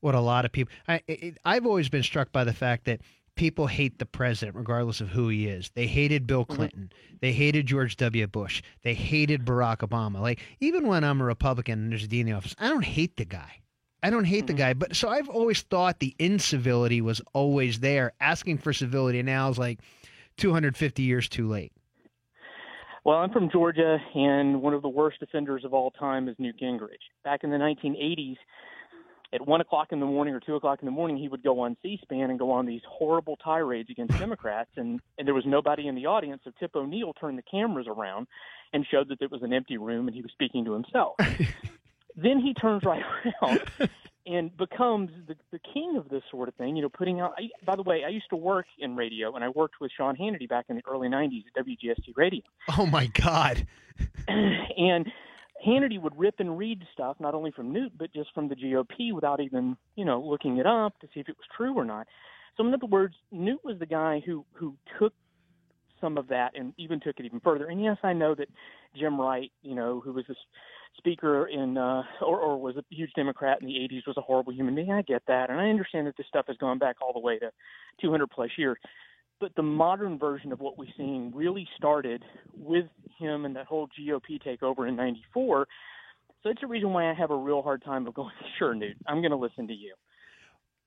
what a lot of people – I've always been struck by the fact that people hate the president regardless of who he is. They hated Bill Clinton. They hated George W. Bush. They hated Barack Obama. Like, even when I'm a Republican and there's a D in the office, I don't hate the guy. I don't hate the guy. But so I've always thought the incivility was always there. Asking for civility now is like 250 years too late. Well, I'm from Georgia, and one of the worst offenders of all time is Newt Gingrich. Back in the 1980s, at 1 o'clock in the morning or 2 o'clock in the morning, he would go on C-SPAN and go on these horrible tirades against Democrats, and there was nobody in the audience, so Tip O'Neill turned the cameras around and showed that it was an empty room and he was speaking to himself. Then he turns right around and becomes the king of this sort of thing, putting out – by the way, I used to work in radio, and I worked with Sean Hannity back in the early 90s at WGST Radio. Oh, my God. And – Hannity would rip and read stuff, not only from Newt, but just from the GOP without even, looking it up to see if it was true or not. So in other words, Newt was the guy who took some of that and even took it even further. And yes, I know that Jim Wright, who was a speaker or was a huge Democrat in the 80s, was a horrible human being. I get that. And I understand that this stuff has gone back all the way to 200 plus years. But the modern version of what we're seeing really started with him and that whole GOP takeover in 94. So it's a reason why I have a real hard time of going, sure, Newt, I'm going to listen to you.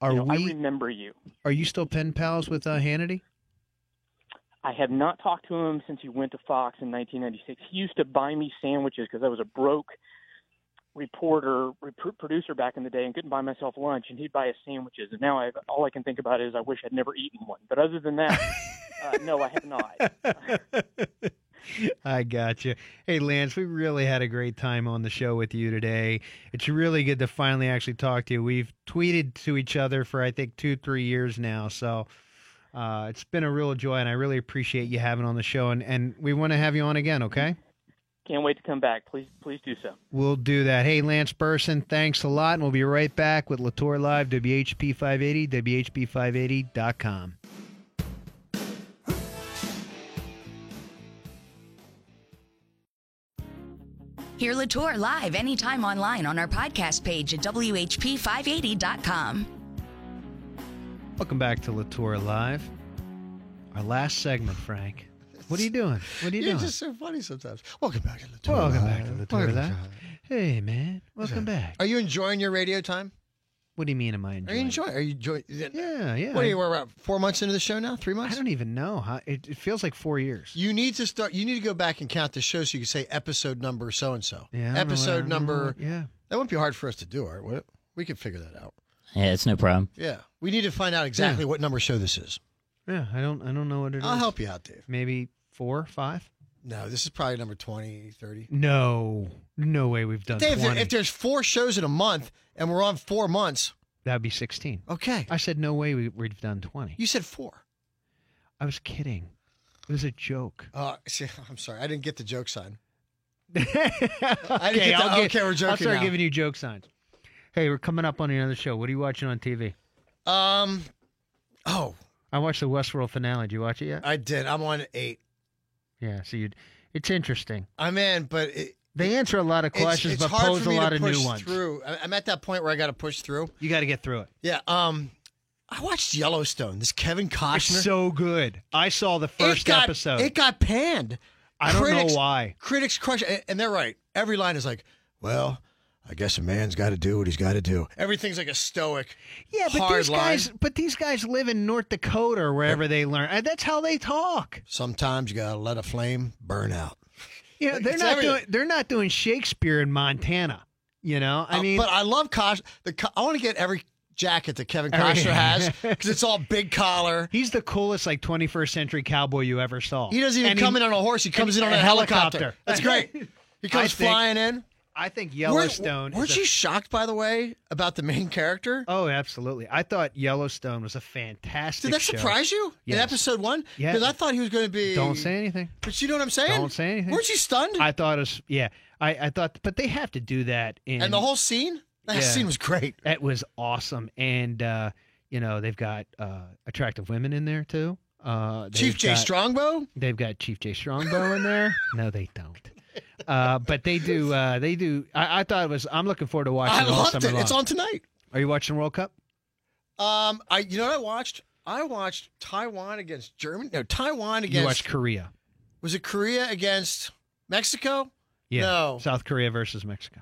I remember you. Are you still pen pals with Hannity? I have not talked to him since he went to Fox in 1996. He used to buy me sandwiches because I was a broke producer back in the day and couldn't buy myself lunch, and he'd buy us sandwiches. And now all I can think about is I wish I'd never eaten one. But other than that, no, I have not. I got you. Hey, Lance, we really had a great time on the show with you today. It's really good to finally actually talk to you. We've tweeted to each other for, I think, 2-3 years now. So it's been a real joy, and I really appreciate you having on the show. And we want to have you on again, okay? Can't wait to come back. Please do so. We'll do that. Hey, Lance Burson, thanks a lot, and we'll be right back with La Torre Live, WHP 580, WHP580.com. Hear La Torre Live anytime online on our podcast page at WHP580.com. Welcome back to La Torre Live. Our last segment, Frank. What are you doing? You're doing? Just so funny sometimes. Welcome back to La Torre. Welcome back to La Torre. Hey, man. Welcome back. Are you enjoying your radio time? What do you mean? Am I enjoying? Are you enjoying? Yeah. What are you? We're about 4 months into the show now. 3 months? I don't even know. Huh? It feels like 4 years. You need to start. You need to go back and count the show so you can say episode number so and so. Yeah. Episode number. Yeah. That wouldn't be hard for us to do, right? Would it? We could figure that out. Yeah, it's no problem. Yeah. We need to find out exactly what number show this is. Yeah. I don't know what it is. I'll help you out, Dave. Maybe. 4, 5? No, this is probably number 20, 30. No way we've done 20. Dave, if there's 4 shows in a month and we're on 4 months. That would be 16. Okay. I said no way we've done 20. You said 4. I was kidding. It was a joke. I'm sorry. I didn't get the joke sign. Okay, we're joking now. I'll start giving you joke signs. Hey, we're coming up on another show. What are you watching on TV? I watched the Westworld finale. Did you watch it yet? I did. I'm on 8. Yeah, so it's interesting. I'm in, but they answer a lot of questions, it's but pose a lot of new ones. Through. I'm at that point where I got to push through. You got to get through it. Yeah. I watched Yellowstone. This Kevin Costner. It's so good. I saw the first episode. It got panned. I don't know why. Critics crush it, and they're right. Every line is like, well, I guess a man's got to do what he's got to do. Everything's like a stoic, But these guys live in North Dakota or wherever they learn. That's how they talk. Sometimes you got to let a flame burn out. Yeah, they're not doing Shakespeare in Montana. You know, I mean, but I love Costner. I want to get every jacket that Kevin Costner has because it's all big collar. He's the coolest, 21st century cowboy you ever saw. He doesn't even come in on a horse. He comes in on a helicopter. That's great. He comes flying in. I think Yellowstone. Weren't you shocked, by the way, about the main character? Oh, absolutely. I thought Yellowstone was a fantastic show. Did that surprise you in episode 1? Yeah. Because I thought he was going to be... Don't say anything. But you know what I'm saying? Don't say anything. Weren't you stunned? I thought it was... Yeah. I thought... But they have to do that in... And the whole scene? That scene was great. That was awesome. And, they've got attractive women in there, too. Chief J. Strongbow? They've got Chief J. Strongbow in there. No, they don't. But they do. I thought it was. I'm looking forward to watching. I loved it. It's on tonight. Are you watching World Cup? You know what I watched? I watched Taiwan against Germany. No, Taiwan against. You watched Korea. Was it Korea against Mexico? Yeah. No. South Korea versus Mexico.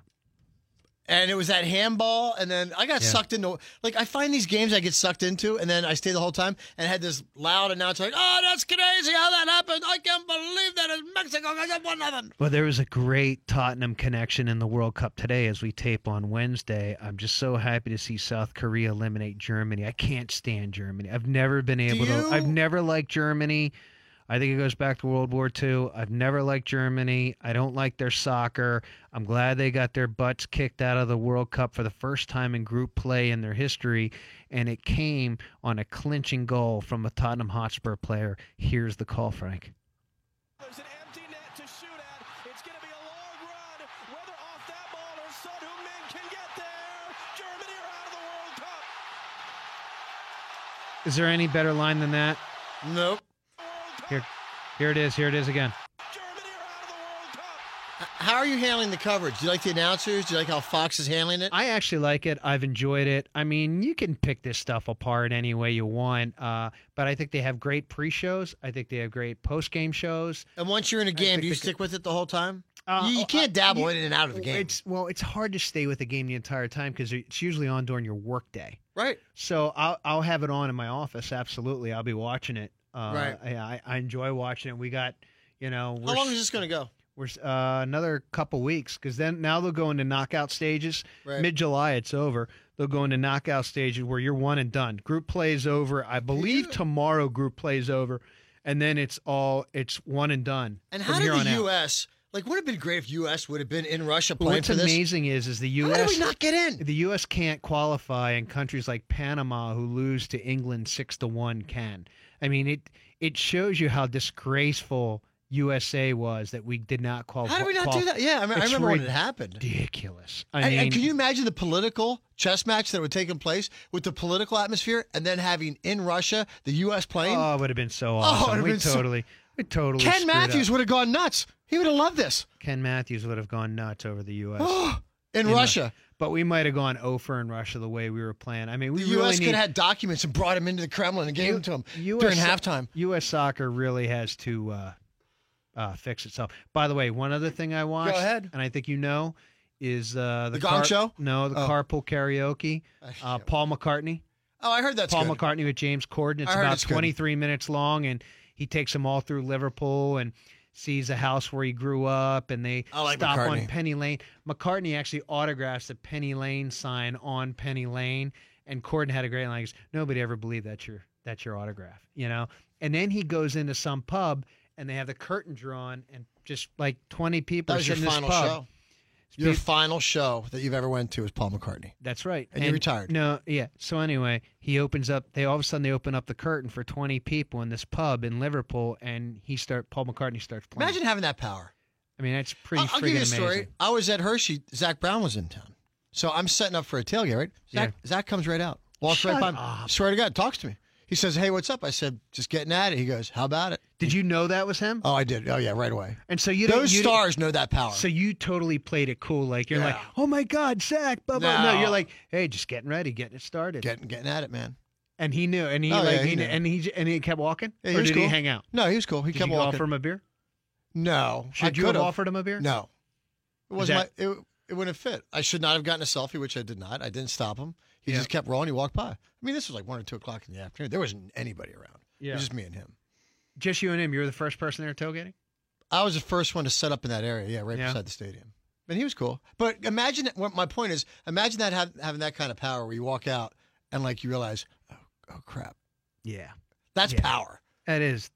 And it was that handball, and then I got sucked into. I find these games I get sucked into, and then I stay the whole time and had this loud announcer like, "Oh, that's crazy how that happened! I can't believe that it's Mexico got 1-0." Well, there was a great Tottenham connection in the World Cup today, as we tape on Wednesday. I'm just so happy to see South Korea eliminate Germany. I can't stand Germany. I've never been able to. I've never liked Germany. I think it goes back to World War II. I've never liked Germany. I don't like their soccer. I'm glad they got their butts kicked out of the World Cup for the first time in group play in their history, and it came on a clinching goal from a Tottenham Hotspur player. Here's the call, Frank. There's an empty net to shoot at. It's going to be a long run. Whether off that ball or Son Heung-min can get there, Germany are out of the World Cup. Is there any better line than that? Nope. Here it is again. Germany are out of the World Cup. How are you handling the coverage? Do you like the announcers? Do you like how Fox is handling it? I actually like it. I've enjoyed it. I mean, you can pick this stuff apart any way you want, but I think they have great pre-shows. I think they have great post-game shows. And once you're in a game, do you stick with it the whole time? You can't dabble in and out of the game. It's hard to stay with the game the entire time because it's usually on during your work day. Right. So I'll have it on in my office, absolutely. I'll be watching it. I enjoy watching it. We got, how long is this going to go? We're another couple weeks because then now they'll go into knockout stages. Right. Mid-July, it's over. They'll go into knockout stages where you're one and done. Group play is over. I believe tomorrow group play is over, and then it's one and done. And how did the U.S. Would have been great if U.S. would have been in Russia playing for this. What's amazing is the U.S. How did we not get in? The U.S. can't qualify, and countries like Panama, who lose to England 6-1, can. I mean, it shows you how disgraceful USA was that we did not qualify. How did we not do that? Yeah, I mean, I remember when it happened. Ridiculous. I mean, can you imagine the political chess match that would take place with the political atmosphere and then having in Russia the U.S. playing? Oh, it would have been so awesome. We totally Ken Matthews would have gone nuts. He would have loved this. Ken Matthews would have gone nuts over the U.S. In Russia. But we might have gone 0-for in Russia the way we were playing. I mean, the U.S. could have had documents and brought him into the Kremlin and gave them to him during halftime. U.S. soccer really has to fix itself. By the way, one other thing I watched, go ahead. And I think is the Gong Show? No, the Carpool Karaoke. Paul McCartney. Oh, I heard that's Paul McCartney with James Corden. It's about 23 minutes long, and he takes them all through Liverpool and sees a house where he grew up, and they stop McCartney on Penny Lane. McCartney actually autographs the Penny Lane sign on Penny Lane, and Corden had a great line. Nobody ever believed that's your autograph, And then he goes into some pub, and they have the curtain drawn, and just 20 people in this pub. Show. Your final show that you've ever went to is Paul McCartney. That's right. And you retired. No, yeah. So anyway, he opens up. They all of a sudden they open up the curtain for 20 people in this pub in Liverpool, and Paul McCartney starts playing. Imagine having that power. I mean, that's pretty freaking amazing. I'll give you a story. I was at Hershey. Zach Brown was in town, so I'm setting up for a tailgate. Right? Zach comes right out. Walks right by me. Swear to God, talks to me. He says, "Hey, what's up?" I said, "Just getting at it." He goes, "How about it?" Did you know that was him? Oh, I did. Oh, yeah, right away. And so those stars know that power. So you totally played it cool. Like you're like, "Oh my God, Zach!" Blah blah. No, you're like, "Hey, just getting ready, getting it started, getting at it, man." And he knew, and he kept walking. Yeah, or did he hang out? No, he was cool. He kept walking. Did you offer him a beer? No. Should you have offered him a beer? No. It wasn't. It wouldn't have fit. I should not have gotten a selfie, which I did not. I didn't stop him. He just kept rolling. He walked by. I mean, this was like 1 or 2 o'clock in the afternoon. There wasn't anybody around. Yeah. It was just me and him. Just you and him. You were the first person there tailgating? I was the first one to set up in that area. Yeah, right beside the stadium. And he was cool. But imagine, my point is, imagine that having that kind of power where you walk out and like you realize, oh crap. Yeah. That's power. That is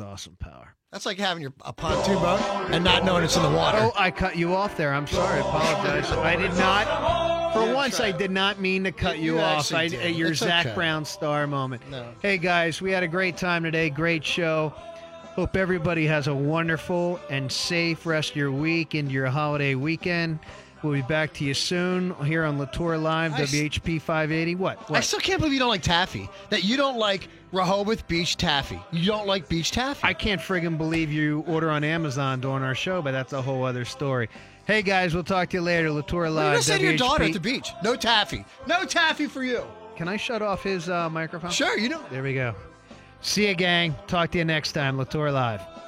awesome power. That's like having a pontoon boat and not knowing it's in the water. Oh, I cut you off there. I'm sorry. I apologize. I did not. For once, I did not mean to cut you off. Your Zach Brown star moment. No. Hey, guys, we had a great time today. Great show. Hope everybody has a wonderful and safe rest of your week and your holiday weekend. We'll be back to you soon here on La Torre Live, WHP 580. What? I still can't believe you don't like taffy. That you don't like Rehoboth Beach taffy. You don't like beach taffy. I can't friggin' believe you order on Amazon during our show, but that's a whole other story. Hey, guys, we'll talk to you later. La Torre Live, WHP. You just said your daughter at the beach. No taffy. No taffy for you. Can I shut off his microphone? Sure, you know. There we go. See you, gang. Talk to you next time. La Torre Live.